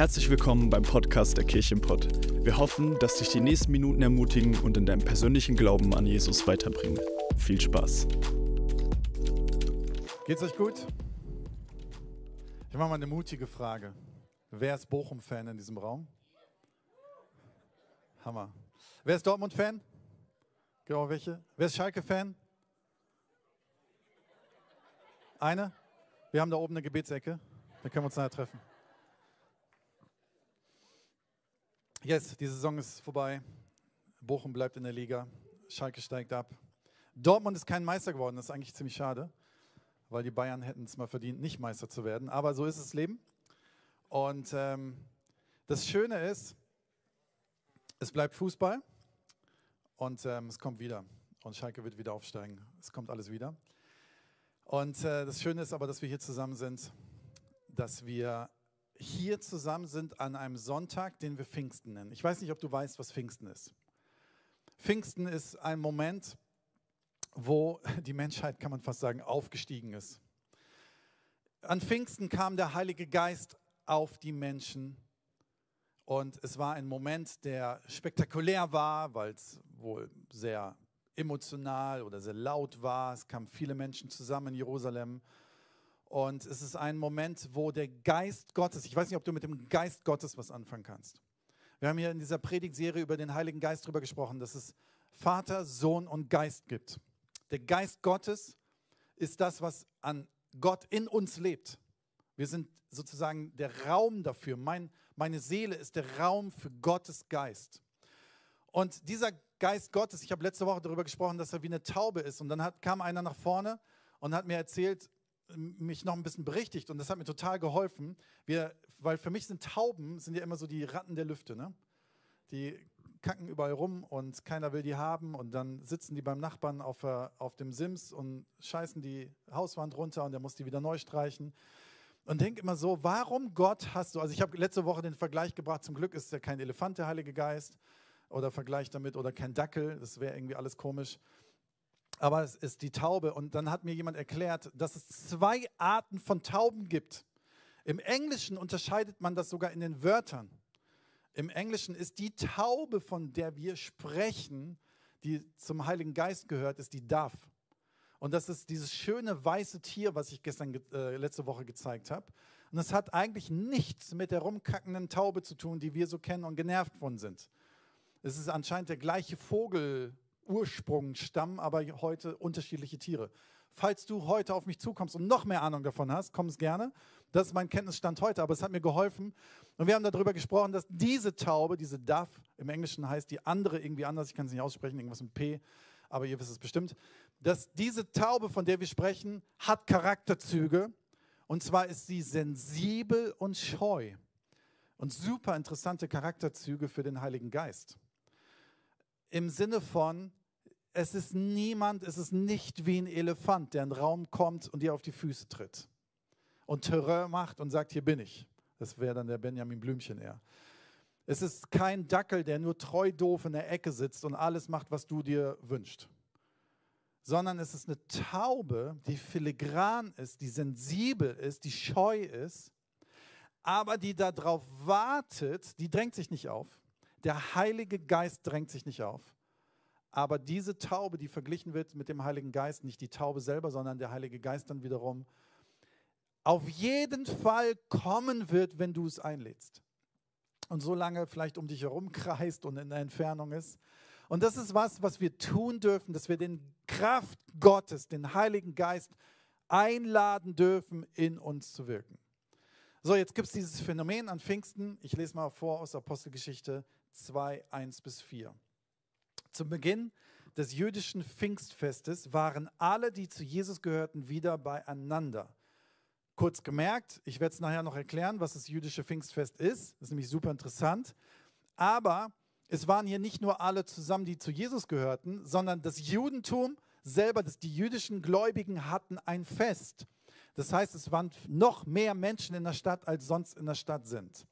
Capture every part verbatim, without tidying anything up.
Herzlich willkommen beim Podcast der Kirche im Pott. Wir hoffen, dass dich die nächsten Minuten ermutigen und in deinem persönlichen Glauben an Jesus weiterbringen. Viel Spaß. Geht's euch gut? Ich mache mal eine mutige Frage. Wer ist Bochum-Fan in diesem Raum? Hammer. Wer ist Dortmund-Fan? Genau, welche? Wer ist Schalke-Fan? Eine? Wir haben da oben eine Gebetsecke. Da können wir uns nachher treffen. Yes, die Saison ist vorbei. Bochum bleibt in der Liga. Schalke steigt ab. Dortmund ist kein Meister geworden. Das ist eigentlich ziemlich schade, weil die Bayern hätten es mal verdient, nicht Meister zu werden. Aber so ist das Leben. Und ähm, das Schöne ist, es bleibt Fußball und ähm, es kommt wieder. Und Schalke wird wieder aufsteigen. Es kommt alles wieder. Und äh, das Schöne ist aber, dass wir hier zusammen sind, dass wir hier zusammen sind an einem Sonntag, den wir Pfingsten nennen. Ich weiß nicht, ob du weißt, was Pfingsten ist. Pfingsten ist ein Moment, wo die Menschheit, kann man fast sagen, aufgestiegen ist. An Pfingsten kam der Heilige Geist auf die Menschen und es war ein Moment, der spektakulär war, weil es wohl sehr emotional oder sehr laut war. Es kamen viele Menschen zusammen in Jerusalem. Und es ist ein Moment, wo der Geist Gottes, ich weiß nicht, ob du mit dem Geist Gottes was anfangen kannst. Wir haben hier in dieser Predigtserie über den Heiligen Geist drüber gesprochen, dass es Vater, Sohn und Geist gibt. Der Geist Gottes ist das, was an Gott in uns lebt. Wir sind sozusagen der Raum dafür. Mein, meine Seele ist der Raum für Gottes Geist. Und dieser Geist Gottes, ich habe letzte Woche darüber gesprochen, dass er wie eine Taube ist. Und dann hat, kam einer nach vorne und hat mir erzählt, mich noch ein bisschen berichtigt und das hat mir total geholfen, wir, weil für mich sind Tauben, sind ja immer so die Ratten der Lüfte, ne? Die kacken überall rum und keiner will die haben und dann sitzen die beim Nachbarn auf, auf dem Sims und scheißen die Hauswand runter und der muss die wieder neu streichen und denk immer so, warum Gott hast du, also ich habe letzte Woche den Vergleich gebracht, zum Glück ist ja kein Elefant der Heilige Geist oder Vergleich damit oder kein Dackel, das wäre irgendwie alles komisch. Aber es ist die Taube. Und dann hat mir jemand erklärt, dass es zwei Arten von Tauben gibt. Im Englischen unterscheidet man das sogar in den Wörtern. Im Englischen ist die Taube, von der wir sprechen, die zum Heiligen Geist gehört, ist die Dove. Und das ist dieses schöne weiße Tier, was ich gestern, äh, letzte Woche gezeigt habe. Und das hat eigentlich nichts mit der rumkackenden Taube zu tun, die wir so kennen und genervt von sind. Es ist anscheinend der gleiche Vogel. Ursprung, Stamm, aber heute unterschiedliche Tiere. Falls du heute auf mich zukommst und noch mehr Ahnung davon hast, komm es gerne. Das ist mein Kenntnisstand heute, aber es hat mir geholfen. Und wir haben darüber gesprochen, dass diese Taube, diese Dove, im Englischen heißt die andere irgendwie anders, ich kann es nicht aussprechen, irgendwas mit P, aber ihr wisst es bestimmt, dass diese Taube, von der wir sprechen, hat Charakterzüge. Und zwar ist sie sensibel und scheu. Und super interessante Charakterzüge für den Heiligen Geist. Im Sinne von, es ist niemand, es ist nicht wie ein Elefant, der in den Raum kommt und dir auf die Füße tritt und Terrain macht und sagt, hier bin ich. Das wäre dann der Benjamin Blümchen eher. Es ist kein Dackel, der nur treu doof in der Ecke sitzt und alles macht, was du dir wünschst. Sondern es ist eine Taube, die filigran ist, die sensibel ist, die scheu ist, aber die darauf wartet, die drängt sich nicht auf. Der Heilige Geist drängt sich nicht auf. Aber diese Taube, die verglichen wird mit dem Heiligen Geist, nicht die Taube selber, sondern der Heilige Geist dann wiederum, auf jeden Fall kommen wird, wenn du es einlädst. Und so lange vielleicht um dich herum kreist und in der Entfernung ist. Und das ist was, was wir tun dürfen, dass wir den Kraft Gottes, den Heiligen Geist einladen dürfen, in uns zu wirken. So, jetzt gibt es dieses Phänomen an Pfingsten. Ich lese mal vor aus Apostelgeschichte zwei, eins bis vier. Zum Beginn des jüdischen Pfingstfestes waren alle, die zu Jesus gehörten, wieder beieinander. Kurz gemerkt, ich werde es nachher noch erklären, was das jüdische Pfingstfest ist. Das ist nämlich super interessant. Aber es waren hier nicht nur alle zusammen, die zu Jesus gehörten, sondern das Judentum selber, das die jüdischen Gläubigen hatten, ein Fest. Das heißt, es waren noch mehr Menschen in der Stadt, als sonst in der Stadt sind.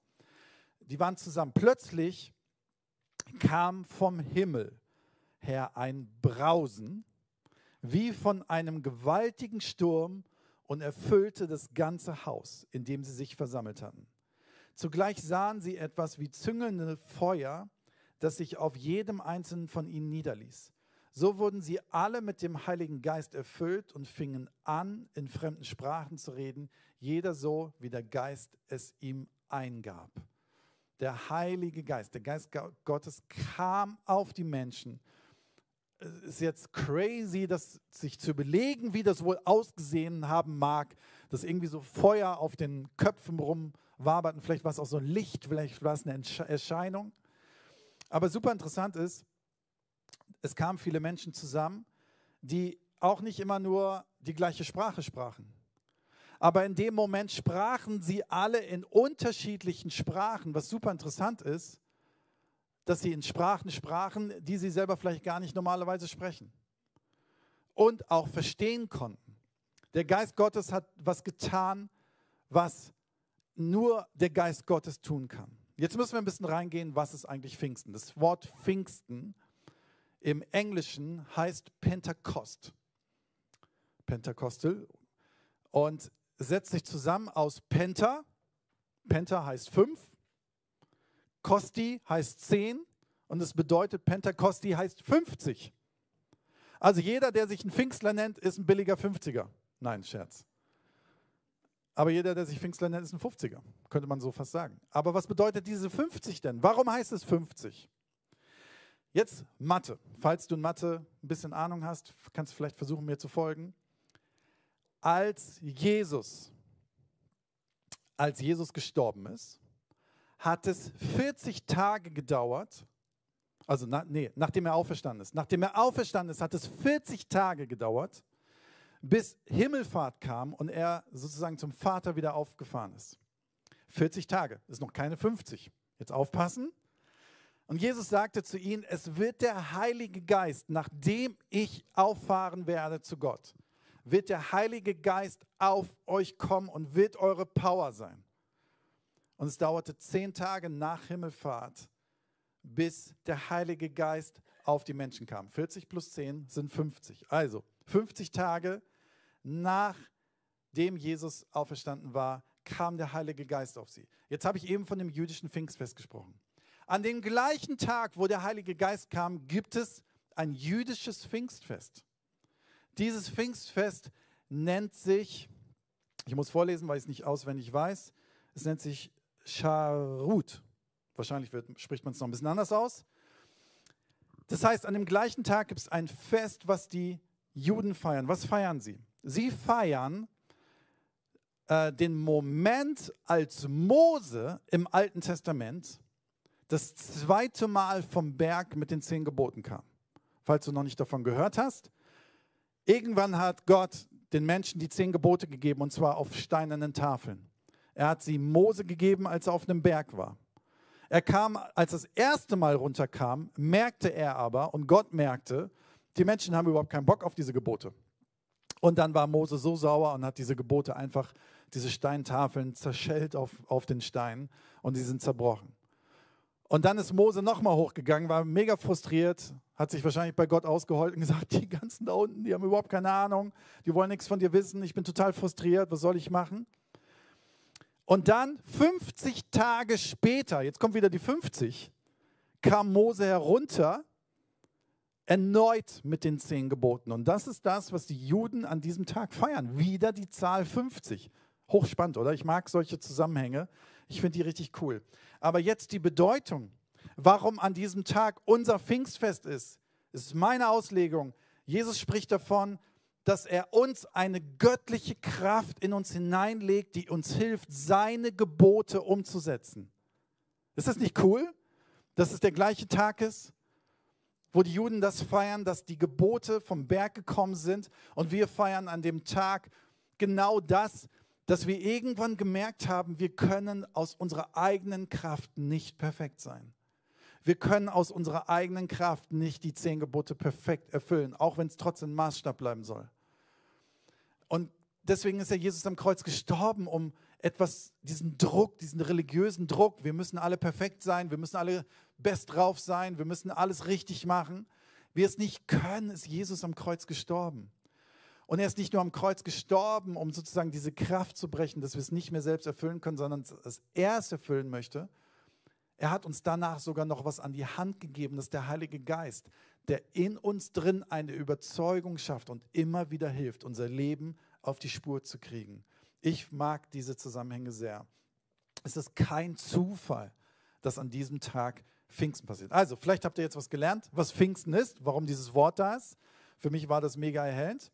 Die waren zusammen. Plötzlich kam vom Himmel her ein Brausen, wie von einem gewaltigen Sturm, und erfüllte das ganze Haus, in dem sie sich versammelt hatten. Zugleich sahen sie etwas wie züngelnde Feuer, das sich auf jedem einzelnen von ihnen niederließ. So wurden sie alle mit dem Heiligen Geist erfüllt und fingen an, in fremden Sprachen zu reden, jeder so, wie der Geist es ihm eingab. Der Heilige Geist, der Geist Gottes kam auf die Menschen. Es ist jetzt crazy, das sich zu überlegen, wie das wohl ausgesehen haben mag, dass irgendwie so Feuer auf den Köpfen rumwaberten, vielleicht war es auch so ein Licht, vielleicht war es eine Erscheinung. Aber super interessant ist, es kamen viele Menschen zusammen, die auch nicht immer nur die gleiche Sprache sprachen. Aber in dem Moment sprachen sie alle in unterschiedlichen Sprachen, was super interessant ist, dass sie in Sprachen sprachen, die sie selber vielleicht gar nicht normalerweise sprechen und auch verstehen konnten. Der Geist Gottes hat was getan, was nur der Geist Gottes tun kann. Jetzt müssen wir ein bisschen reingehen, was ist eigentlich Pfingsten? Das Wort Pfingsten im Englischen heißt Pentecost, Pentecostal, und setzt sich zusammen aus Penta, Penta heißt fünf, Kosti heißt zehn und es bedeutet Pentecosti heißt fünfzig. Also jeder, der sich ein Pfingstler nennt, ist ein billiger fünfziger. Nein, Scherz. Aber jeder, der sich Pfingstler nennt, ist ein fünfziger, könnte man so fast sagen. Aber was bedeutet diese fünfzig denn? Warum heißt es fünfzig? Jetzt Mathe. Falls du in Mathe ein bisschen Ahnung hast, kannst du vielleicht versuchen, mir zu folgen. Als Jesus, als Jesus gestorben ist, hat es vierzig Tage gedauert, also na, nee, nachdem er auferstanden ist, nachdem er auferstanden ist, hat es vierzig Tage gedauert, bis Himmelfahrt kam und er sozusagen zum Vater wieder aufgefahren ist. vierzig Tage, ist noch keine fünfzig. Jetzt aufpassen. Und Jesus sagte zu ihnen, es wird der Heilige Geist, nachdem ich auffahren werde zu Gott, wird der Heilige Geist auf euch kommen und wird eure Power sein. Und es dauerte zehn Tage nach Himmelfahrt, bis der Heilige Geist auf die Menschen kam. vierzig plus zehn sind fünfzig. Also fünfzig Tage nachdem Jesus auferstanden war, kam der Heilige Geist auf sie. Jetzt habe ich eben von dem jüdischen Pfingstfest gesprochen. An dem gleichen Tag, wo der Heilige Geist kam, gibt es ein jüdisches Pfingstfest. Dieses Pfingstfest nennt sich, ich muss vorlesen, weil ich es nicht auswendig weiß, es nennt sich Scharut. Wahrscheinlich wird, spricht man es noch ein bisschen anders aus. Das heißt, an dem gleichen Tag gibt es ein Fest, was die Juden feiern. Was feiern sie? Sie feiern äh, den Moment, als Mose im Alten Testament das zweite Mal vom Berg mit den zehn Geboten kam. Falls du noch nicht davon gehört hast, irgendwann hat Gott den Menschen die zehn Gebote gegeben, und zwar auf steinernen Tafeln. Er hat sie Mose gegeben, als er auf einem Berg war. Er kam, als das erste Mal runterkam, merkte er aber, und Gott merkte, die Menschen haben überhaupt keinen Bock auf diese Gebote. Und dann war Mose so sauer und hat diese Gebote einfach, diese Steintafeln zerschellt auf, auf den Stein, und sie sind zerbrochen. Und dann ist Mose nochmal hochgegangen, war mega frustriert, hat sich wahrscheinlich bei Gott ausgeheult und gesagt, die ganzen da unten, die haben überhaupt keine Ahnung, die wollen nichts von dir wissen, ich bin total frustriert, was soll ich machen? Und dann fünfzig Tage später, jetzt kommt wieder die fünfzig, kam Mose herunter, erneut mit den zehn Geboten. Und das ist das, was die Juden an diesem Tag feiern. Wieder die Zahl fünfzig. Hochspannend, oder? Ich mag solche Zusammenhänge. Ich finde die richtig cool. Aber jetzt die Bedeutung, warum an diesem Tag unser Pfingstfest ist, ist meine Auslegung. Jesus spricht davon, dass er uns eine göttliche Kraft in uns hineinlegt, die uns hilft, seine Gebote umzusetzen. Ist das nicht cool, dass es der gleiche Tag ist, wo die Juden das feiern, dass die Gebote vom Berg gekommen sind, und wir feiern an dem Tag genau das, dass wir irgendwann gemerkt haben, wir können aus unserer eigenen Kraft nicht perfekt sein. Wir können aus unserer eigenen Kraft nicht die zehn Gebote perfekt erfüllen, auch wenn es trotzdem Maßstab bleiben soll. Und deswegen ist ja Jesus am Kreuz gestorben, um etwas, diesen Druck, diesen religiösen Druck, wir müssen alle perfekt sein, wir müssen alle best drauf sein, wir müssen alles richtig machen. Wir es nicht können, ist Jesus am Kreuz gestorben. Und er ist nicht nur am Kreuz gestorben, um sozusagen diese Kraft zu brechen, dass wir es nicht mehr selbst erfüllen können, sondern dass er es erfüllen möchte. Er hat uns danach sogar noch was an die Hand gegeben, das ist der Heilige Geist, der in uns drin eine Überzeugung schafft und immer wieder hilft, unser Leben auf die Spur zu kriegen. Ich mag diese Zusammenhänge sehr. Es ist kein Zufall, dass an diesem Tag Pfingsten passiert. Also, vielleicht habt ihr jetzt was gelernt, was Pfingsten ist, warum dieses Wort da ist. Für mich war das mega erhellend.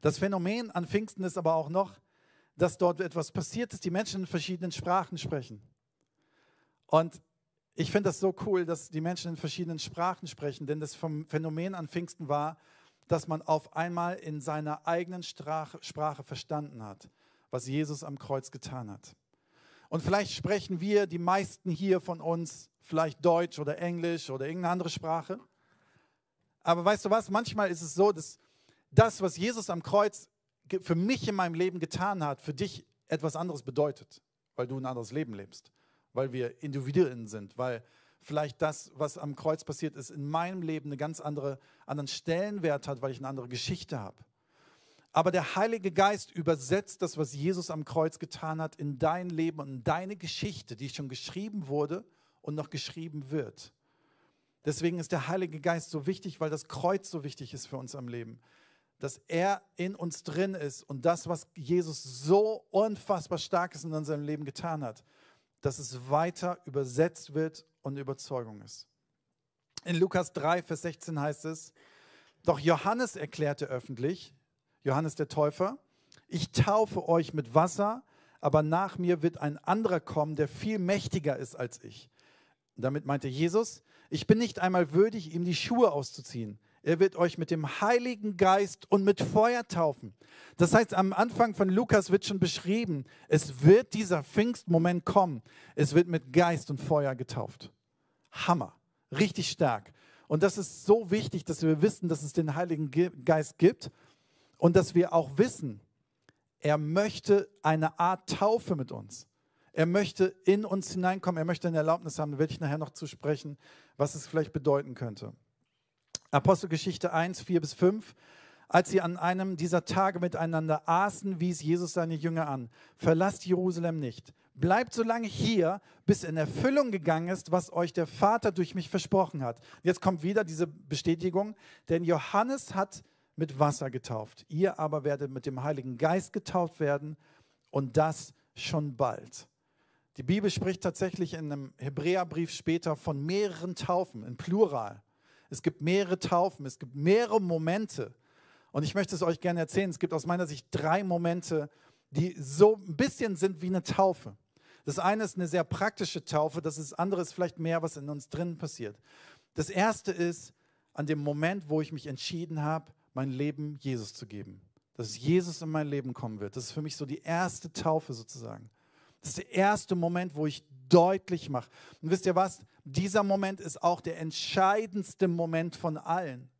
Das Phänomen an Pfingsten ist aber auch noch, dass dort etwas passiert ist, die Menschen in verschiedenen Sprachen sprechen. Und ich finde das so cool, dass die Menschen in verschiedenen Sprachen sprechen, denn das Phänomen an Pfingsten war, dass man auf einmal in seiner eigenen Sprache verstanden hat, was Jesus am Kreuz getan hat. Und vielleicht sprechen wir, die meisten hier von uns, vielleicht Deutsch oder Englisch oder irgendeine andere Sprache. Aber weißt du was, manchmal ist es so, dass das, was Jesus am Kreuz für mich in meinem Leben getan hat, für dich etwas anderes bedeutet, weil du ein anderes Leben lebst, weil wir Individuen sind, weil vielleicht das, was am Kreuz passiert ist, in meinem Leben einen ganz anderen, anderen Stellenwert hat, weil ich eine andere Geschichte habe. Aber der Heilige Geist übersetzt das, was Jesus am Kreuz getan hat, in dein Leben und in deine Geschichte, die schon geschrieben wurde und noch geschrieben wird. Deswegen ist der Heilige Geist so wichtig, weil das Kreuz so wichtig ist für uns am Leben. Dass er in uns drin ist und das, was Jesus so unfassbar Starkes in unserem Leben getan hat, dass es weiter übersetzt wird und Überzeugung ist. In Lukas drei, Vers sechzehn heißt es, doch Johannes erklärte öffentlich, Johannes der Täufer, ich taufe euch mit Wasser, aber nach mir wird ein anderer kommen, der viel mächtiger ist als ich. Und damit meinte Jesus, ich bin nicht einmal würdig, ihm die Schuhe auszuziehen. Er wird euch mit dem Heiligen Geist und mit Feuer taufen. Das heißt, am Anfang von Lukas wird schon beschrieben, es wird dieser Pfingstmoment kommen. Es wird mit Geist und Feuer getauft. Hammer, richtig stark. Und das ist so wichtig, dass wir wissen, dass es den Heiligen Geist gibt und dass wir auch wissen, er möchte eine Art Taufe mit uns. Er möchte in uns hineinkommen, er möchte eine Erlaubnis haben, da werde ich nachher noch zu sprechen, was es vielleicht bedeuten könnte. Apostelgeschichte eins, vier bis fünf. Als sie an einem dieser Tage miteinander aßen, wies Jesus seine Jünger an. Verlasst Jerusalem nicht. Bleibt so lange hier, bis in Erfüllung gegangen ist, was euch der Vater durch mich versprochen hat. Jetzt kommt wieder diese Bestätigung. Denn Johannes hat mit Wasser getauft. Ihr aber werdet mit dem Heiligen Geist getauft werden und das schon bald. Die Bibel spricht tatsächlich in einem Hebräerbrief später von mehreren Taufen, in Plural. Es gibt mehrere Taufen, es gibt mehrere Momente. Und ich möchte es euch gerne erzählen. Es gibt aus meiner Sicht drei Momente, die so ein bisschen sind wie eine Taufe. Das eine ist eine sehr praktische Taufe, das andere ist vielleicht mehr, was in uns drin passiert. Das erste ist an dem Moment, wo ich mich entschieden habe, mein Leben Jesus zu geben. Dass Jesus in mein Leben kommen wird. Das ist für mich so die erste Taufe sozusagen. Das ist der erste Moment, wo ich deutlich mache. Und wisst ihr was? Dieser Moment ist auch der entscheidendste Moment von allen.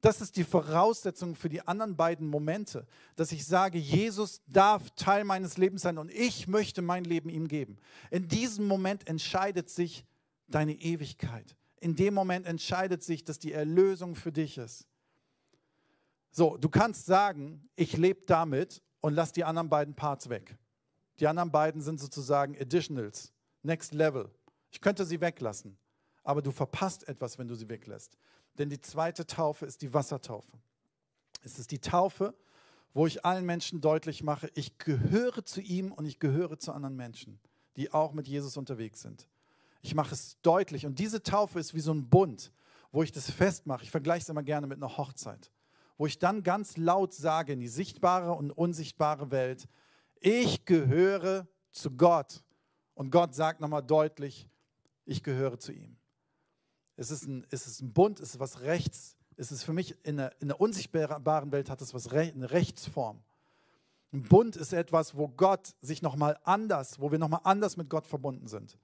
Das ist die Voraussetzung für die anderen beiden Momente, dass ich sage, Jesus darf Teil meines Lebens sein und ich möchte mein Leben ihm geben. In diesem Moment entscheidet sich deine Ewigkeit. In dem Moment entscheidet sich, dass die Erlösung für dich ist. So, du kannst sagen, ich lebe damit und lass die anderen beiden Parts weg. Die anderen beiden sind sozusagen Additionals, Next Level. Ich könnte sie weglassen, aber du verpasst etwas, wenn du sie weglässt. Denn die zweite Taufe ist die Wassertaufe. Es ist die Taufe, wo ich allen Menschen deutlich mache, ich gehöre zu ihm und ich gehöre zu anderen Menschen, die auch mit Jesus unterwegs sind. Ich mache es deutlich und diese Taufe ist wie so ein Bund, wo ich das festmache. Ich vergleiche es immer gerne mit einer Hochzeit, wo ich dann ganz laut sage in die sichtbare und unsichtbare Welt, ich gehöre zu Gott. Und Gott sagt nochmal deutlich, ich gehöre zu ihm. Es ist ein, es ist ein Bund, es ist was Rechts. Es ist für mich, in der, in der unsichtbaren Welt hat es was Re- eine Rechtsform. Ein Bund ist etwas, wo Gott sich nochmal anders, wo wir nochmal anders mit Gott verbunden sind.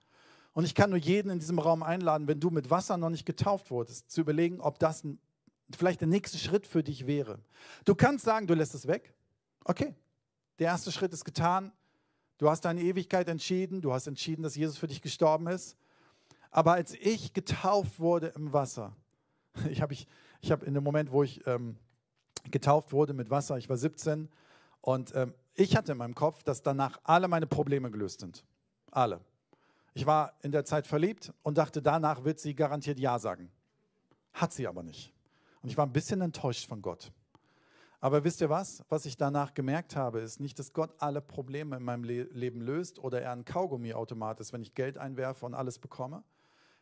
Und ich kann nur jeden in diesem Raum einladen, wenn du mit Wasser noch nicht getauft wurdest, zu überlegen, ob das ein, vielleicht der nächste Schritt für dich wäre. Du kannst sagen, du lässt es weg. Okay. Der erste Schritt ist getan. Du hast deine Ewigkeit entschieden. Du hast entschieden, dass Jesus für dich gestorben ist. Aber als ich getauft wurde im Wasser, ich habe ich, ich hab in dem Moment, wo ich ähm, getauft wurde mit Wasser. Ich war siebzehn und äh, ich hatte in meinem Kopf, dass danach alle meine Probleme gelöst sind. Alle. Ich war in der Zeit verliebt und dachte, danach wird sie garantiert Ja sagen. Hat sie aber nicht. Und ich war ein bisschen enttäuscht von Gott. Aber wisst ihr was? Was ich danach gemerkt habe, ist nicht, dass Gott alle Probleme in meinem Le- Leben löst oder er ein Kaugummiautomat ist, wenn ich Geld einwerfe und alles bekomme.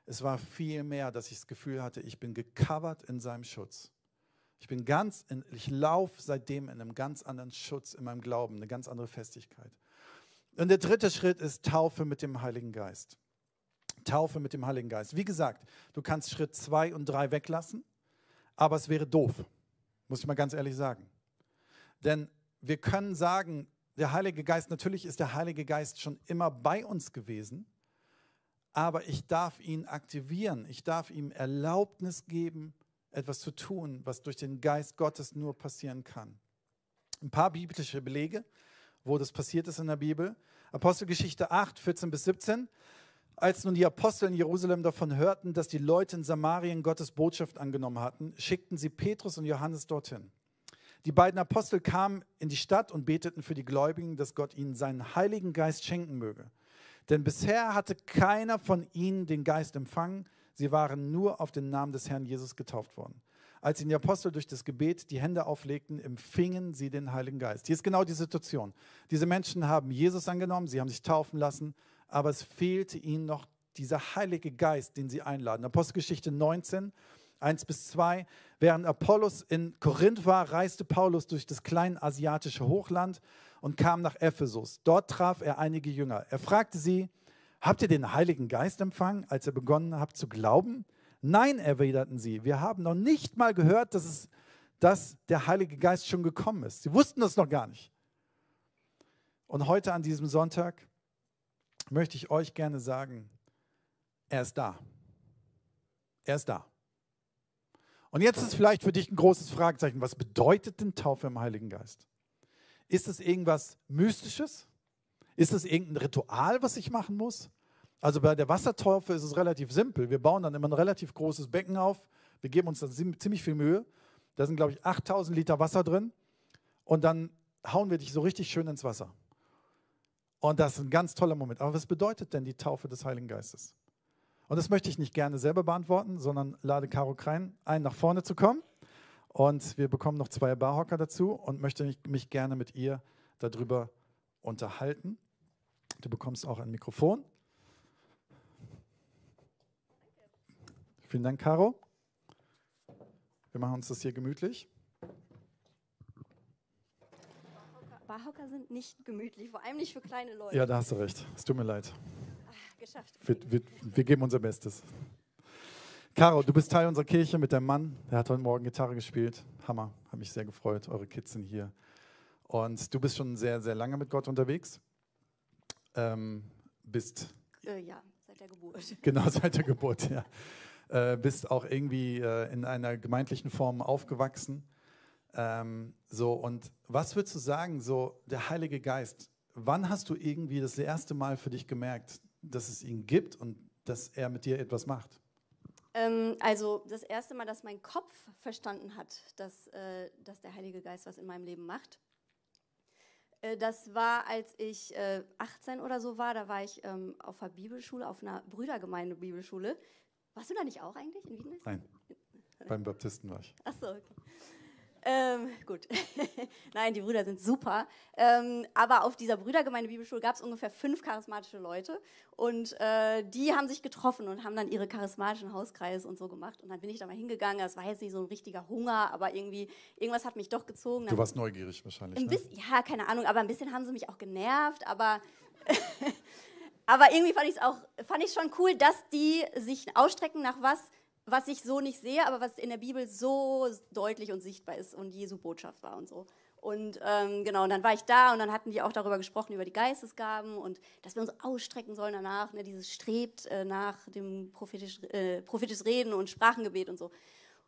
Es war viel mehr, dass ich das Gefühl hatte, ich bin gecovert in seinem Schutz. Ich bin ganz, in, ich laufe seitdem in einem ganz anderen Schutz in meinem Glauben, eine ganz andere Festigkeit. Und der dritte Schritt ist Taufe mit dem Heiligen Geist. Taufe mit dem Heiligen Geist. Wie gesagt, du kannst Schritt zwei und drei weglassen, aber es wäre doof. Muss ich mal ganz ehrlich sagen. Denn wir können sagen, der Heilige Geist, natürlich ist der Heilige Geist schon immer bei uns gewesen, aber ich darf ihn aktivieren, ich darf ihm Erlaubnis geben, etwas zu tun, was durch den Geist Gottes nur passieren kann. Ein paar biblische Belege, wo das passiert ist in der Bibel. Apostelgeschichte acht, vierzehn bis siebzehn. Als nun die Apostel in Jerusalem davon hörten, dass die Leute in Samarien Gottes Botschaft angenommen hatten, schickten sie Petrus und Johannes dorthin. Die beiden Apostel kamen in die Stadt und beteten für die Gläubigen, dass Gott ihnen seinen Heiligen Geist schenken möge. Denn bisher hatte keiner von ihnen den Geist empfangen, sie waren nur auf den Namen des Herrn Jesus getauft worden. Als ihnen die Apostel durch das Gebet die Hände auflegten, empfingen sie den Heiligen Geist. Hier ist genau die Situation. Diese Menschen haben Jesus angenommen, sie haben sich taufen lassen, aber es fehlte ihnen noch dieser Heilige Geist, den sie einladen. Apostelgeschichte neunzehn, eins bis zwei. Während Apollos in Korinth war, reiste Paulus durch das kleinasiatische Hochland und kam nach Ephesus. Dort traf er einige Jünger. Er fragte sie, habt ihr den Heiligen Geist empfangen, als ihr begonnen habt zu glauben? Nein, erwiderten sie, wir haben noch nicht mal gehört, dass, es, dass der Heilige Geist schon gekommen ist. Sie wussten das noch gar nicht. Und heute an diesem Sonntag möchte ich euch gerne sagen, er ist da. Er ist da. Und jetzt ist vielleicht für dich ein großes Fragezeichen, was bedeutet denn Taufe im Heiligen Geist? Ist es irgendwas Mystisches? Ist es irgendein Ritual, was ich machen muss? Also bei der Wassertaufe ist es relativ simpel. Wir bauen dann immer ein relativ großes Becken auf. Wir geben uns dann ziemlich viel Mühe. Da sind, glaube ich, achttausend Liter Wasser drin. Und dann hauen wir dich so richtig schön ins Wasser. Und das ist ein ganz toller Moment. Aber was bedeutet denn die Taufe des Heiligen Geistes? Und das möchte ich nicht gerne selber beantworten, sondern lade Caro Krein ein, nach vorne zu kommen. Und wir bekommen noch zwei Barhocker dazu und möchte mich gerne mit ihr darüber unterhalten. Du bekommst auch ein Mikrofon. Vielen Dank, Caro. Wir machen uns das hier gemütlich. Barhocker sind nicht gemütlich, vor allem nicht für kleine Leute. Ja, da hast du recht. Es tut mir leid. Ach, geschafft. Wir, wir, wir geben unser Bestes. Caro, du bist Teil unserer Kirche mit deinem Mann. Der hat heute Morgen Gitarre gespielt. Hammer, hat mich sehr gefreut. Eure Kids sind hier. Und du bist schon sehr, sehr lange mit Gott unterwegs. Ähm, bist... Äh, ja, seit der Geburt. Genau, seit der Geburt, ja. Äh, bist auch irgendwie äh, in einer gemeindlichen Form aufgewachsen. Ähm, so, und was würdest du sagen, so der Heilige Geist, wann hast du irgendwie das erste Mal für dich gemerkt, dass es ihn gibt und dass er mit dir etwas macht? Ähm, also das erste Mal, dass mein Kopf verstanden hat, dass, äh, dass der Heilige Geist was in meinem Leben macht. Äh, das war, als ich äh, achtzehn oder so war, da war ich ähm, auf einer Bibelschule, auf einer Brüdergemeinde Bibelschule. Warst du da nicht auch eigentlich in Wien? Nein, beim Baptisten war ich. Ach so, okay. Ähm, gut. Nein, die Brüder sind super. Ähm, aber auf dieser Brüdergemeinde Bibelschule gab es ungefähr fünf charismatische Leute. Und äh, die haben sich getroffen und haben dann ihre charismatischen Hauskreise und so gemacht. Und dann bin ich da mal hingegangen. Das war jetzt nicht so ein richtiger Hunger, aber irgendwie irgendwas hat mich doch gezogen. Du warst neugierig wahrscheinlich, ein bisschen, ne? Ja, keine Ahnung. Aber ein bisschen haben sie mich auch genervt. Aber... Aber irgendwie fand ich es auch, fand ich schon cool, dass die sich ausstrecken nach was, was ich so nicht sehe, aber was in der Bibel so deutlich und sichtbar ist und Jesu Botschaft war und so. Und ähm, genau, und dann war ich da und dann hatten die auch darüber gesprochen, über die Geistesgaben und dass wir uns ausstrecken sollen danach, ne, dieses Strebt äh, nach dem prophetisch, äh, prophetisches Reden und Sprachengebet und so.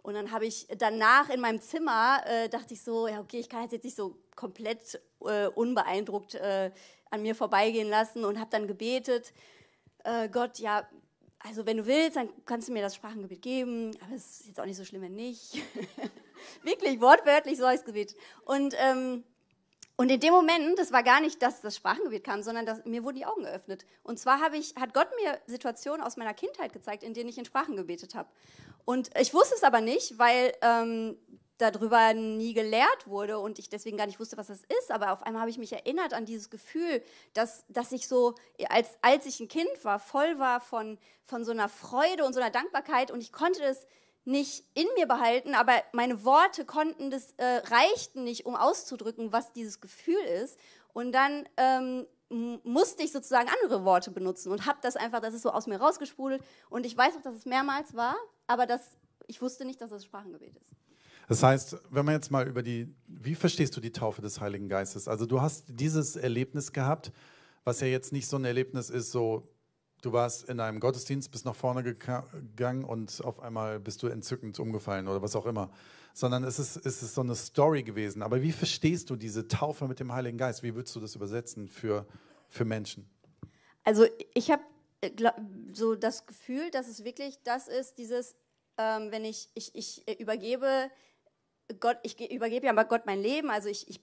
Und dann habe ich danach in meinem Zimmer, äh, dachte ich so, ja okay, ich kann jetzt nicht so komplett äh, unbeeindruckt äh, an mir vorbeigehen lassen und habe dann gebetet, äh, Gott, ja, also wenn du willst, dann kannst du mir das Sprachengebet geben, aber es ist jetzt auch nicht so schlimm, wenn nicht. Wirklich, wortwörtlich so habe ich es gebetet. Und, ähm, und in dem Moment, das war gar nicht, dass das Sprachengebet kam, sondern dass, mir wurden die Augen geöffnet. Und zwar habe ich, hat Gott mir Situationen aus meiner Kindheit gezeigt, in denen ich in Sprachen gebetet habe. Und ich wusste es aber nicht, weil ähm, darüber nie gelehrt wurde und ich deswegen gar nicht wusste, was das ist. Aber auf einmal habe ich mich erinnert an dieses Gefühl, dass, dass ich so, als, als ich ein Kind war, voll war von, von so einer Freude und so einer Dankbarkeit. Und ich konnte das nicht in mir behalten, aber meine Worte konnten das, äh, reichten nicht, um auszudrücken, was dieses Gefühl ist. Und dann ähm, musste ich sozusagen andere Worte benutzen und habe das einfach, das ist so aus mir rausgesprudelt. Und ich weiß noch, dass es mehrmals war, aber das, ich wusste nicht, dass es das Sprachengebet ist. Das heißt, wenn man jetzt mal über die, wie verstehst du die Taufe des Heiligen Geistes? Also du hast dieses Erlebnis gehabt, was ja jetzt nicht so ein Erlebnis ist, so du warst in einem Gottesdienst, bist nach vorne gegangen und auf einmal bist du entzückend umgefallen oder was auch immer, sondern es ist, es ist so eine Story gewesen. Aber wie verstehst du diese Taufe mit dem Heiligen Geist? Wie würdest du das übersetzen für, für Menschen? Also ich habe so das Gefühl, dass es wirklich das ist, dieses, ähm, wenn ich, ich, ich übergebe... Gott, ich übergebe ja mal Gott mein Leben, also ich, ich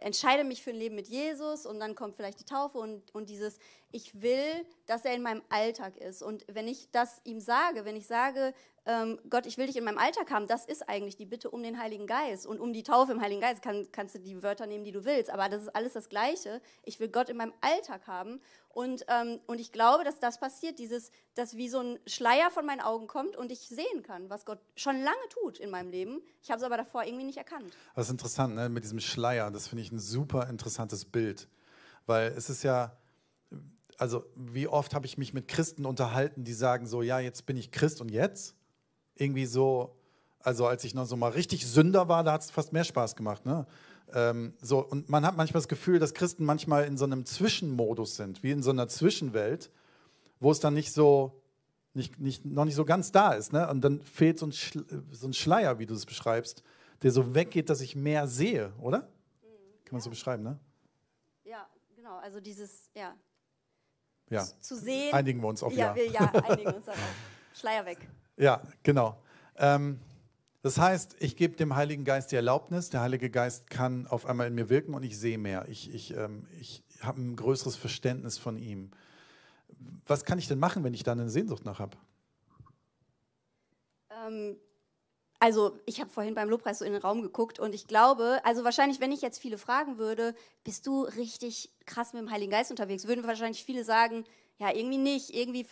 entscheide mich für ein Leben mit Jesus und dann kommt vielleicht die Taufe und, und dieses, ich will, dass er in meinem Alltag ist. Und wenn ich das ihm sage, wenn ich sage, ähm, Gott, ich will dich in meinem Alltag haben, das ist eigentlich die Bitte um den Heiligen Geist und um die Taufe im Heiligen Geist. Kann, kannst du die Wörter nehmen, die du willst, aber das ist alles das Gleiche. Ich will Gott in meinem Alltag haben und, ähm, und ich glaube, dass das passiert, dieses, dass wie so ein Schleier von meinen Augen kommt und ich sehen kann, was Gott schon lange tut in meinem Leben. Ich habe es aber davor irgendwie nicht erkannt. Das ist interessant, ne? Mit diesem Schleier, das finde ich ein super interessantes Bild, weil es ist ja... Also wie oft habe ich mich mit Christen unterhalten, die sagen so, ja, jetzt bin ich Christ und jetzt? Irgendwie so, also als ich noch so mal richtig Sünder war, da hat es fast mehr Spaß gemacht, ne? Ähm, so, und man hat manchmal das Gefühl, dass Christen manchmal in so einem Zwischenmodus sind, wie in so einer Zwischenwelt, wo es dann nicht so, nicht, nicht, noch nicht so ganz da ist, ne? Und dann fehlt so ein, so ein Schleier, wie du es beschreibst, der so weggeht, dass ich mehr sehe, oder? Mhm. Kann man so beschreiben, ne? Ja, genau, also dieses, ja. Ja, zu sehen. Einigen wir uns auf ja. Ja, wir, ja einigen uns darauf. Schleier weg. Ja, genau. Ähm, das heißt, ich gebe dem Heiligen Geist die Erlaubnis, der Heilige Geist kann auf einmal in mir wirken und ich sehe mehr. Ich, ich, ähm, ich habe ein größeres Verständnis von ihm. Was kann ich denn machen, wenn ich da eine Sehnsucht nach habe? Ähm, also ich habe vorhin beim Lobpreis so in den Raum geguckt und ich glaube, also wahrscheinlich, wenn ich jetzt viele fragen würde, bist du richtig krass mit dem Heiligen Geist unterwegs, würden wahrscheinlich viele sagen, ja, irgendwie nicht, irgendwie,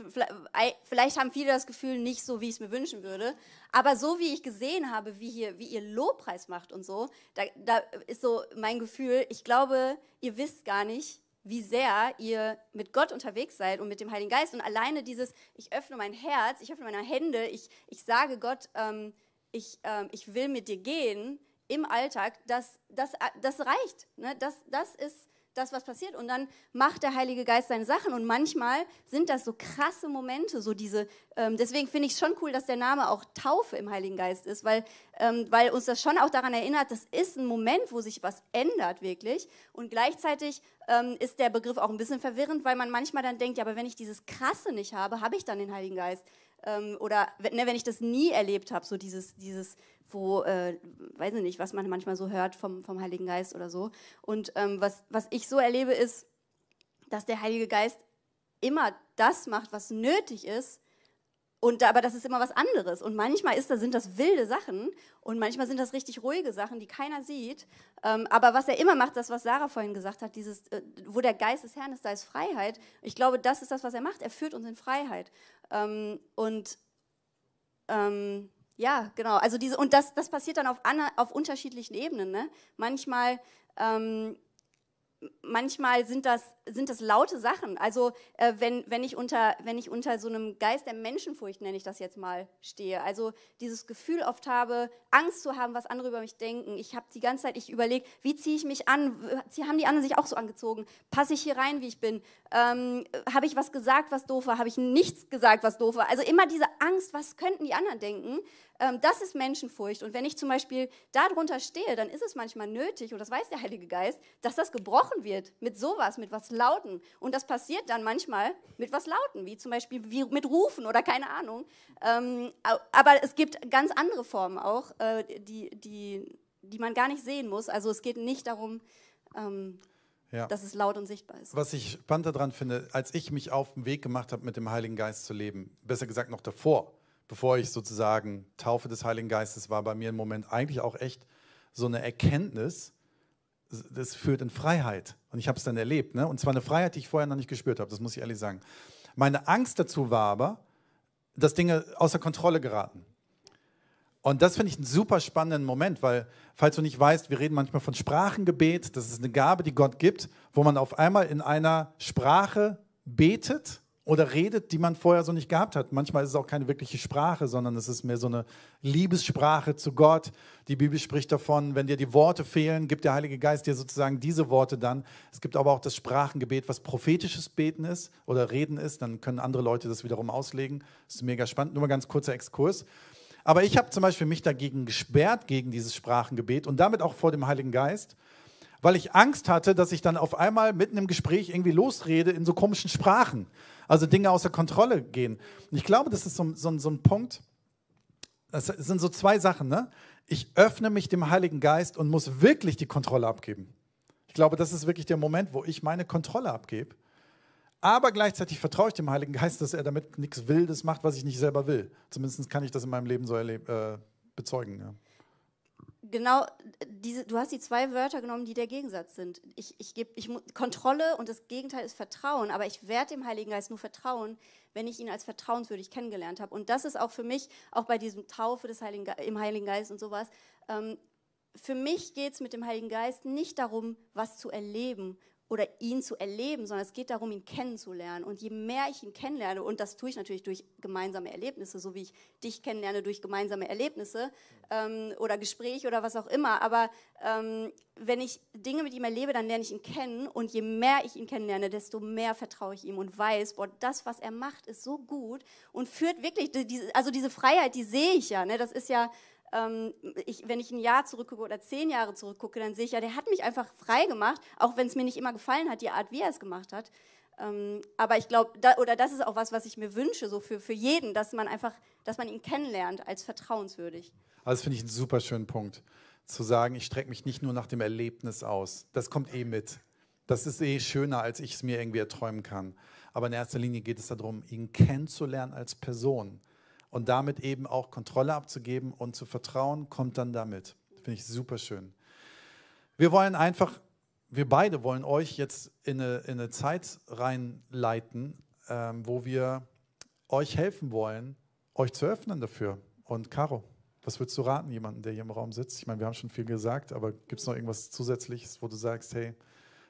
vielleicht haben viele das Gefühl, nicht so, wie ich es mir wünschen würde, aber so, wie ich gesehen habe, wie, hier, wie ihr Lobpreis macht und so, da, da ist so mein Gefühl, ich glaube, ihr wisst gar nicht, wie sehr ihr mit Gott unterwegs seid und mit dem Heiligen Geist und alleine dieses, ich öffne mein Herz, ich öffne meine Hände, ich, ich sage Gott, ähm, Ich, ähm, ich will mit dir gehen im Alltag, das, das, das reicht. Ne? Das, das ist das, was passiert. Und dann macht der Heilige Geist seine Sachen. Und manchmal sind das so krasse Momente. So diese, ähm, deswegen finde ich es schon cool, dass der Name auch Taufe im Heiligen Geist ist, weil, ähm, weil uns das schon auch daran erinnert, das ist ein Moment, wo sich was ändert wirklich. Und gleichzeitig ähm, ist der Begriff auch ein bisschen verwirrend, weil man manchmal dann denkt, ja, aber wenn ich dieses Krasse nicht habe, habe ich dann den Heiligen Geist. Oder ne, wenn ich das nie erlebt habe, so dieses, dieses wo, äh, weiß ich nicht, was man manchmal so hört vom, vom Heiligen Geist oder so. Und ähm, was, was ich so erlebe, ist, dass der Heilige Geist immer das macht, was nötig ist, und, aber das ist immer was anderes. Und manchmal ist, sind das wilde Sachen und manchmal sind das richtig ruhige Sachen, die keiner sieht. Ähm, aber was er immer macht, das, was Sarah vorhin gesagt hat, dieses, äh, wo der Geist des Herrn ist, da ist Freiheit. Ich glaube, das ist das, was er macht. Er führt uns in Freiheit. Ähm, und ähm, ja, genau. Also diese, und das, das passiert dann auf, an, auf unterschiedlichen Ebenen. Ne? Manchmal, ähm, manchmal sind das, sind das laute Sachen. Also äh, wenn, wenn, ich unter, wenn ich unter so einem Geist der Menschenfurcht, nenne ich das jetzt mal, stehe. Also dieses Gefühl oft habe, Angst zu haben, was andere über mich denken. Ich habe die ganze Zeit, ich überlege, wie ziehe ich mich an? Haben die anderen sich auch so angezogen? Passe ich hier rein, wie ich bin? Ähm, habe ich was gesagt, was doof war? Habe ich nichts gesagt, was doof war? Also immer diese Angst, was könnten die anderen denken? ähm, das ist Menschenfurcht. Und wenn ich zum Beispiel darunter stehe, dann ist es manchmal nötig, und das weiß der Heilige Geist, dass das gebrochen wird mit sowas, mit was Lauten. Und das passiert dann manchmal mit was Lauten, wie zum Beispiel wie mit Rufen oder keine Ahnung. Ähm, aber es gibt ganz andere Formen auch, äh, die, die, die man gar nicht sehen muss. Also es geht nicht darum... Ähm, Ja. Dass es laut und sichtbar ist. Was ich spannend daran finde, als ich mich auf den Weg gemacht habe, mit dem Heiligen Geist zu leben, besser gesagt noch davor, bevor ich sozusagen Taufe des Heiligen Geistes war, bei mir im Moment eigentlich auch echt so eine Erkenntnis, das führt in Freiheit. Und ich habe es dann erlebt, ne? Und zwar eine Freiheit, die ich vorher noch nicht gespürt habe, das muss ich ehrlich sagen. Meine Angst dazu war aber, dass Dinge außer Kontrolle geraten. Und das finde ich einen super spannenden Moment, weil, falls du nicht weißt, wir reden manchmal von Sprachengebet. Das ist eine Gabe, die Gott gibt, wo man auf einmal in einer Sprache betet oder redet, die man vorher so nicht gehabt hat. Manchmal ist es auch keine wirkliche Sprache, sondern es ist mehr so eine Liebessprache zu Gott. Die Bibel spricht davon, wenn dir die Worte fehlen, gibt der Heilige Geist dir sozusagen diese Worte dann. Es gibt aber auch das Sprachengebet, was prophetisches Beten ist oder Reden ist. Dann können andere Leute das wiederum auslegen. Das ist mega spannend. Nur mal ganz kurzer Exkurs. Aber ich habe zum Beispiel mich dagegen gesperrt, gegen dieses Sprachengebet und damit auch vor dem Heiligen Geist, weil ich Angst hatte, dass ich dann auf einmal mitten im Gespräch irgendwie losrede in so komischen Sprachen. Also Dinge außer Kontrolle gehen. Und ich glaube, das ist so, so, so ein Punkt, das sind so zwei Sachen, ne? Ich öffne mich dem Heiligen Geist und muss wirklich die Kontrolle abgeben. Ich glaube, das ist wirklich der Moment, wo ich meine Kontrolle abgebe. Aber gleichzeitig vertraue ich dem Heiligen Geist, dass er damit nichts Wildes macht, was ich nicht selber will. Zumindest kann ich das in meinem Leben so äh, bezeugen. Ja. Genau, diese, du hast die zwei Wörter genommen, die der Gegensatz sind. Ich, ich gebe ich, Kontrolle und das Gegenteil ist Vertrauen. Aber ich werde dem Heiligen Geist nur vertrauen, wenn ich ihn als vertrauenswürdig kennengelernt habe. Und das ist auch für mich, auch bei diesem Taufe des Heiligen, im Heiligen Geist und sowas, ähm, für mich geht es mit dem Heiligen Geist nicht darum, was zu erleben oder ihn zu erleben, sondern es geht darum, ihn kennenzulernen. Und je mehr ich ihn kennenlerne, und das tue ich natürlich durch gemeinsame Erlebnisse, so wie ich dich kennenlerne durch gemeinsame Erlebnisse ähm, oder Gespräche oder was auch immer, aber ähm, wenn ich Dinge mit ihm erlebe, dann lerne ich ihn kennen und je mehr ich ihn kennenlerne, desto mehr vertraue ich ihm und weiß, boah, das, was er macht, ist so gut und führt wirklich, diese, also diese Freiheit, die sehe ich ja, ne? Das ist ja, Ich, wenn ich ein Jahr zurückgucke oder zehn Jahre zurückgucke, dann sehe ich ja, der hat mich einfach frei gemacht, auch wenn es mir nicht immer gefallen hat, die Art, wie er es gemacht hat. Ähm, aber ich glaube, da, oder das ist auch was, was ich mir wünsche, so für, für jeden, dass man einfach, dass man ihn kennenlernt als vertrauenswürdig. Also das finde ich einen super schönen Punkt, zu sagen, ich strecke mich nicht nur nach dem Erlebnis aus. Das kommt eh mit. Das ist eh schöner, als ich es mir irgendwie erträumen kann. Aber in erster Linie geht es darum, ihn kennenzulernen als Person. Und damit eben auch Kontrolle abzugeben und zu vertrauen, kommt dann damit. Finde ich super schön. Wir wollen einfach, wir beide wollen euch jetzt in eine, in eine Zeit reinleiten, ähm, wo wir euch helfen wollen, euch zu öffnen dafür. Und Caro, was würdest du raten, jemanden, der hier im Raum sitzt? Ich meine, wir haben schon viel gesagt, aber gibt es noch irgendwas Zusätzliches, wo du sagst, hey,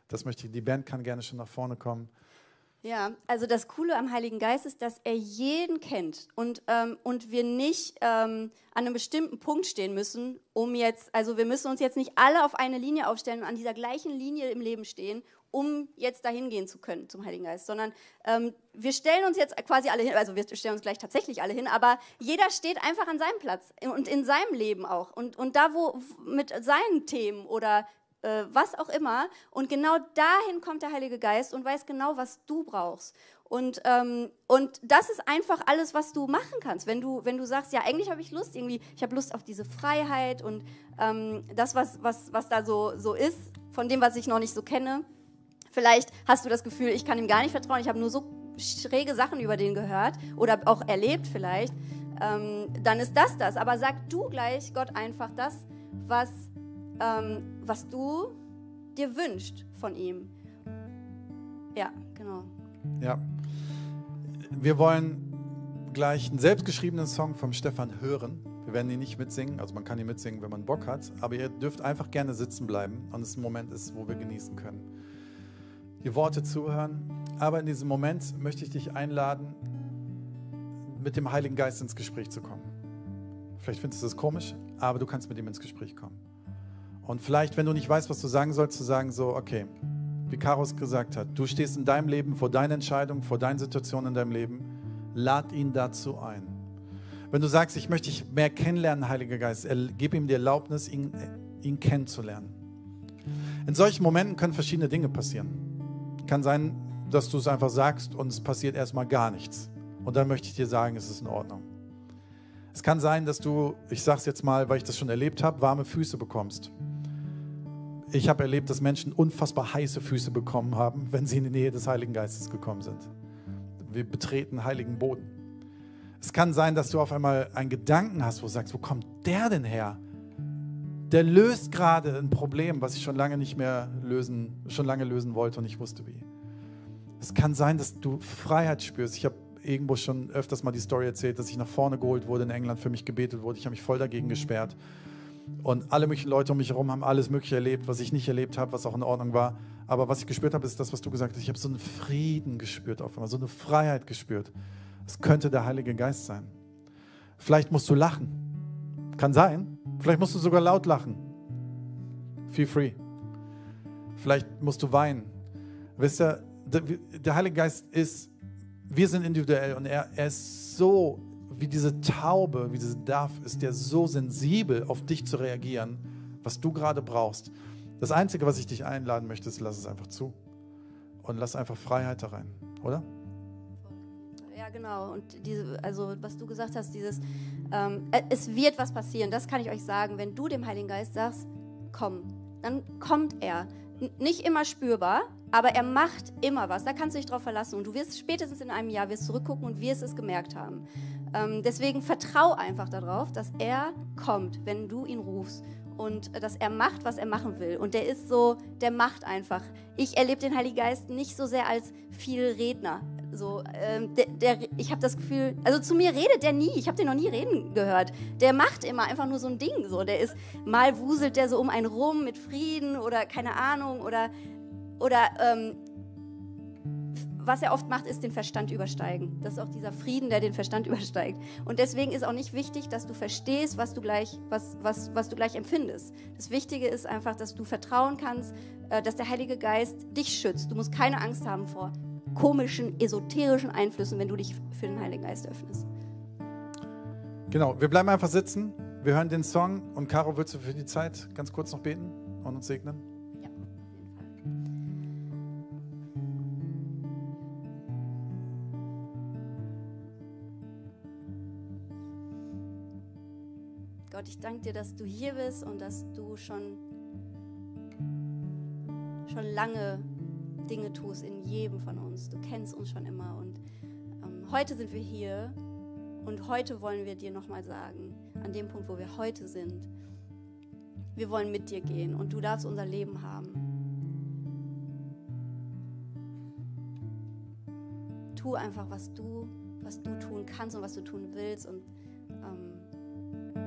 das möchte ich, die Band kann gerne schon nach vorne kommen. Ja, also das Coole am Heiligen Geist ist, dass er jeden kennt und, ähm, und wir nicht ähm, an einem bestimmten Punkt stehen müssen, um jetzt, also wir müssen uns jetzt nicht alle auf eine Linie aufstellen und an dieser gleichen Linie im Leben stehen, um jetzt dahin gehen zu können zum Heiligen Geist, sondern ähm, wir stellen uns jetzt quasi alle hin, also wir stellen uns gleich tatsächlich alle hin, aber jeder steht einfach an seinem Platz und in seinem Leben auch und, und da wo mit seinen Themen oder was auch immer. Und genau dahin kommt der Heilige Geist und weiß genau, was du brauchst. Und, ähm, und das ist einfach alles, was du machen kannst. Wenn du, wenn du sagst, ja, eigentlich habe ich Lust, irgendwie, ich habe Lust auf diese Freiheit und ähm, das, was, was, was da so, so ist, von dem, was ich noch nicht so kenne. Vielleicht hast du das Gefühl, ich kann ihm gar nicht vertrauen, ich habe nur so schräge Sachen über den gehört oder auch erlebt vielleicht. Ähm, dann ist das das. Aber sag du gleich Gott einfach das, was... Ähm, was du dir wünschst von ihm. Ja, genau. Ja. Wir wollen gleich einen selbstgeschriebenen Song vom Stefan hören. Wir werden ihn nicht mitsingen, also man kann ihn mitsingen, wenn man Bock hat, aber ihr dürft einfach gerne sitzen bleiben und es ein Moment ist, wo wir genießen können. Die Worte zuhören, aber in diesem Moment möchte ich dich einladen, mit dem Heiligen Geist ins Gespräch zu kommen. Vielleicht findest du das komisch, aber du kannst mit ihm ins Gespräch kommen. Und vielleicht, wenn du nicht weißt, was du sagen sollst, zu sagen so, okay, wie Caro es gesagt hat, du stehst in deinem Leben vor deinen Entscheidungen, vor deinen Situationen in deinem Leben, lad ihn dazu ein. Wenn du sagst, ich möchte dich mehr kennenlernen, Heiliger Geist, gib ihm die Erlaubnis, ihn, ihn kennenzulernen. In solchen Momenten können verschiedene Dinge passieren. Kann sein, dass du es einfach sagst und es passiert erstmal gar nichts. Und dann möchte ich dir sagen, es ist in Ordnung. Es kann sein, dass du, ich sage es jetzt mal, weil ich das schon erlebt habe, warme Füße bekommst. Ich habe erlebt, dass Menschen unfassbar heiße Füße bekommen haben, wenn sie in die Nähe des Heiligen Geistes gekommen sind. Wir betreten heiligen Boden. Es kann sein, dass du auf einmal einen Gedanken hast, wo du sagst, wo kommt der denn her? Der löst gerade ein Problem, was ich schon lange nicht mehr lösen, schon lange lösen wollte und ich wusste wie. Es kann sein, dass du Freiheit spürst. Ich habe irgendwo schon öfters mal die Story erzählt, dass ich nach vorne geholt wurde in England, für mich gebetet wurde. Ich habe mich voll dagegen gesperrt. Und alle möglichen Leute um mich herum haben alles Mögliche erlebt, was ich nicht erlebt habe, was auch in Ordnung war. Aber was ich gespürt habe, ist das, was du gesagt hast. Ich habe so einen Frieden gespürt auf einmal, so eine Freiheit gespürt. Es könnte der Heilige Geist sein. Vielleicht musst du lachen. Kann sein. Vielleicht musst du sogar laut lachen. Feel free. Vielleicht musst du weinen. Wisst ihr, der Heilige Geist ist, wir sind individuell und er, er ist so wie diese Taube, wie diese Dove, ist der so sensibel, auf dich zu reagieren, was du gerade brauchst. Das Einzige, was ich dich einladen möchte, ist, lass es einfach zu. Und lass einfach Freiheit da rein, oder? Ja, genau. Und diese, also was du gesagt hast, dieses, ähm, es wird was passieren, das kann ich euch sagen. Wenn du dem Heiligen Geist sagst, komm, dann kommt er. N- nicht immer spürbar, aber er macht immer was. Da kannst du dich drauf verlassen. Und du wirst spätestens in einem Jahr wirst zurückgucken und wirst es gemerkt haben. Ähm, deswegen vertrau einfach darauf, dass er kommt, wenn du ihn rufst. Und dass er macht, was er machen will. Und der ist so, der macht einfach. Ich erlebe den Heiligen Geist nicht so sehr als viel Redner. So, ähm, der, der, ich habe das Gefühl, also zu mir redet der nie. Ich habe den noch nie reden gehört. Der macht immer einfach nur so ein Ding. So, der ist, mal wuselt der so um einen rum mit Frieden oder keine Ahnung. Oder, oder ähm, was er oft macht, ist den Verstand übersteigen. Das ist auch dieser Frieden, der den Verstand übersteigt. Und deswegen ist auch nicht wichtig, dass du verstehst, was du gleich, was, was, was du gleich empfindest. Das Wichtige ist einfach, dass du vertrauen kannst, dass der Heilige Geist dich schützt. Du musst keine Angst haben vor komischen, esoterischen Einflüssen, wenn du dich für den Heiligen Geist öffnest. Genau, wir bleiben einfach sitzen, wir hören den Song und Caro, würdest du für die Zeit ganz kurz noch beten und uns segnen? Ja, auf jeden Fall. Gott, ich danke dir, dass du hier bist und dass du schon, schon lange Dinge tust in jedem von uns. Du kennst uns schon immer und ähm, heute sind wir hier und heute wollen wir dir nochmal sagen, an dem Punkt, wo wir heute sind, wir wollen mit dir gehen und du darfst unser Leben haben. Tu einfach, was du, was du tun kannst und was du tun willst und ähm,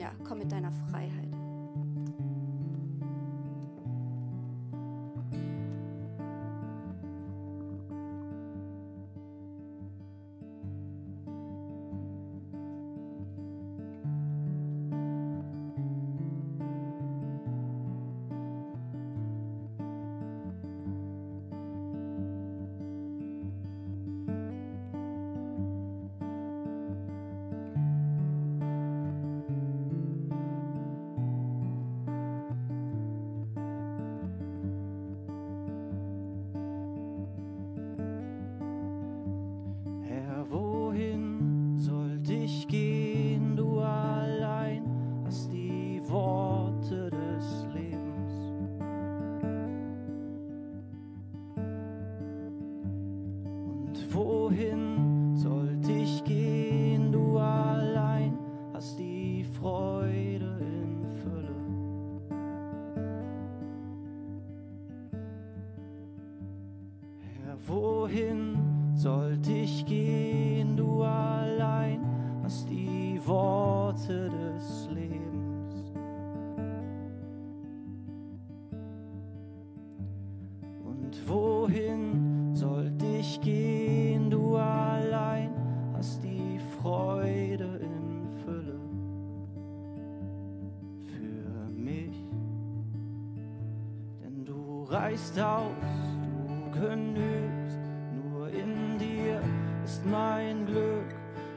ja, komm mit deiner Freiheit.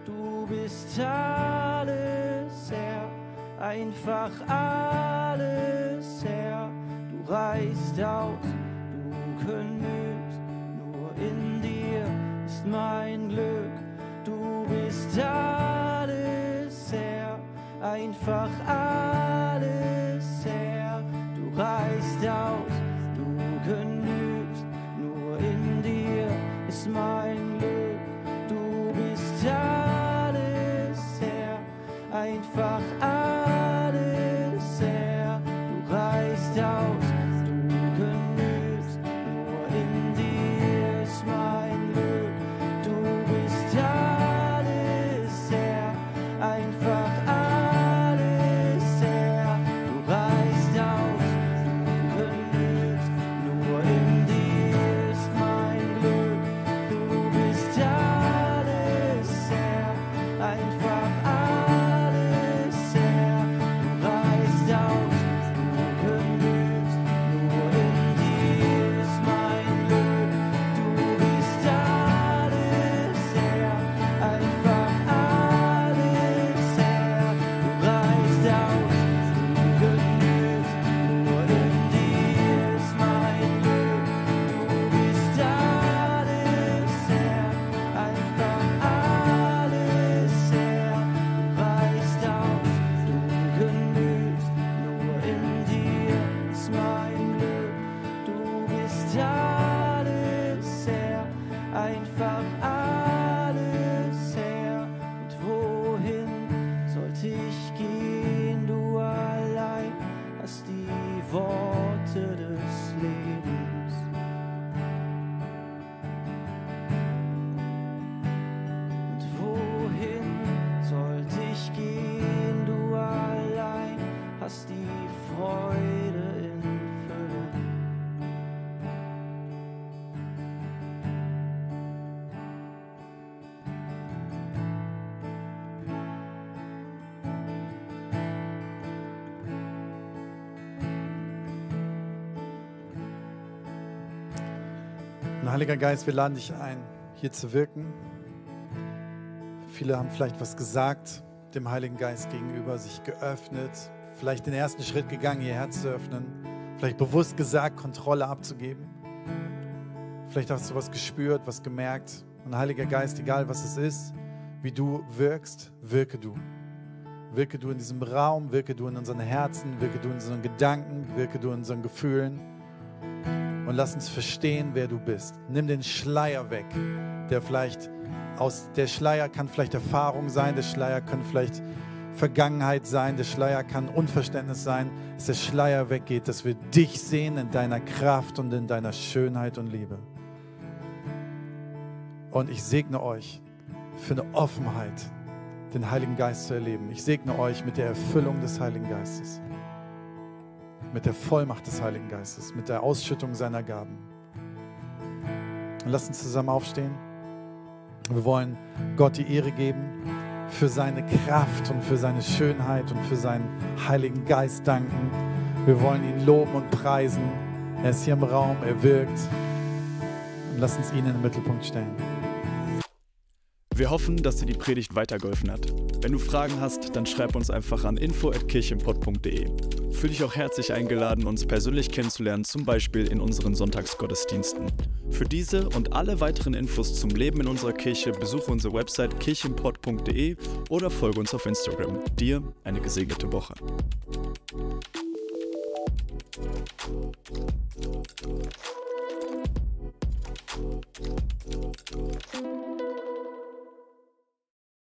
Du bist alles, Herr, einfach alles, Herr. Du reichst aus, du könntest, nur in dir ist mein Glück. Du bist alles, Herr, einfach alles, Herr. Du reichst aus, du genügst, nur in dir ist mein Glück. Du bist alles, Herr, einfach alles, Herr. Du reichst aus, du genügst, nur in dir ist mein Glück. Du bist alles, Herr, einfach alles. Heiliger Geist, wir laden dich ein, hier zu wirken. Viele haben vielleicht was gesagt, dem Heiligen Geist gegenüber, sich geöffnet, vielleicht den ersten Schritt gegangen, ihr Herz zu öffnen, vielleicht bewusst gesagt, Kontrolle abzugeben. Vielleicht hast du was gespürt, was gemerkt. Und Heiliger Geist, egal was es ist, wie du wirkst, wirke du. Wirke du in diesem Raum, wirke du in unseren Herzen, wirke du in unseren Gedanken, wirke du in unseren Gefühlen. Und lass uns verstehen, wer du bist. Nimm den Schleier weg, der vielleicht aus, der Schleier kann vielleicht Erfahrung sein, der Schleier kann vielleicht Vergangenheit sein, der Schleier kann Unverständnis sein, dass der Schleier weggeht, dass wir dich sehen in deiner Kraft und in deiner Schönheit und Liebe. Und ich segne euch für eine Offenheit, den Heiligen Geist zu erleben. Ich segne euch mit der Erfüllung des Heiligen Geistes, mit der Vollmacht des Heiligen Geistes, mit der Ausschüttung seiner Gaben. Und lasst uns zusammen aufstehen. Wir wollen Gott die Ehre geben, für seine Kraft und für seine Schönheit und für seinen Heiligen Geist danken. Wir wollen ihn loben und preisen. Er ist hier im Raum, er wirkt. Und lasst uns ihn in den Mittelpunkt stellen. Wir hoffen, dass dir die Predigt weitergeholfen hat. Wenn du Fragen hast, dann schreib uns einfach an info at kirche im pott punkt de. Fühl dich auch herzlich eingeladen, uns persönlich kennenzulernen, zum Beispiel in unseren Sonntagsgottesdiensten. Für diese und alle weiteren Infos zum Leben in unserer Kirche besuche unsere Website kirche im pott punkt de oder folge uns auf Instagram. Dir eine gesegnete Woche. Thank you.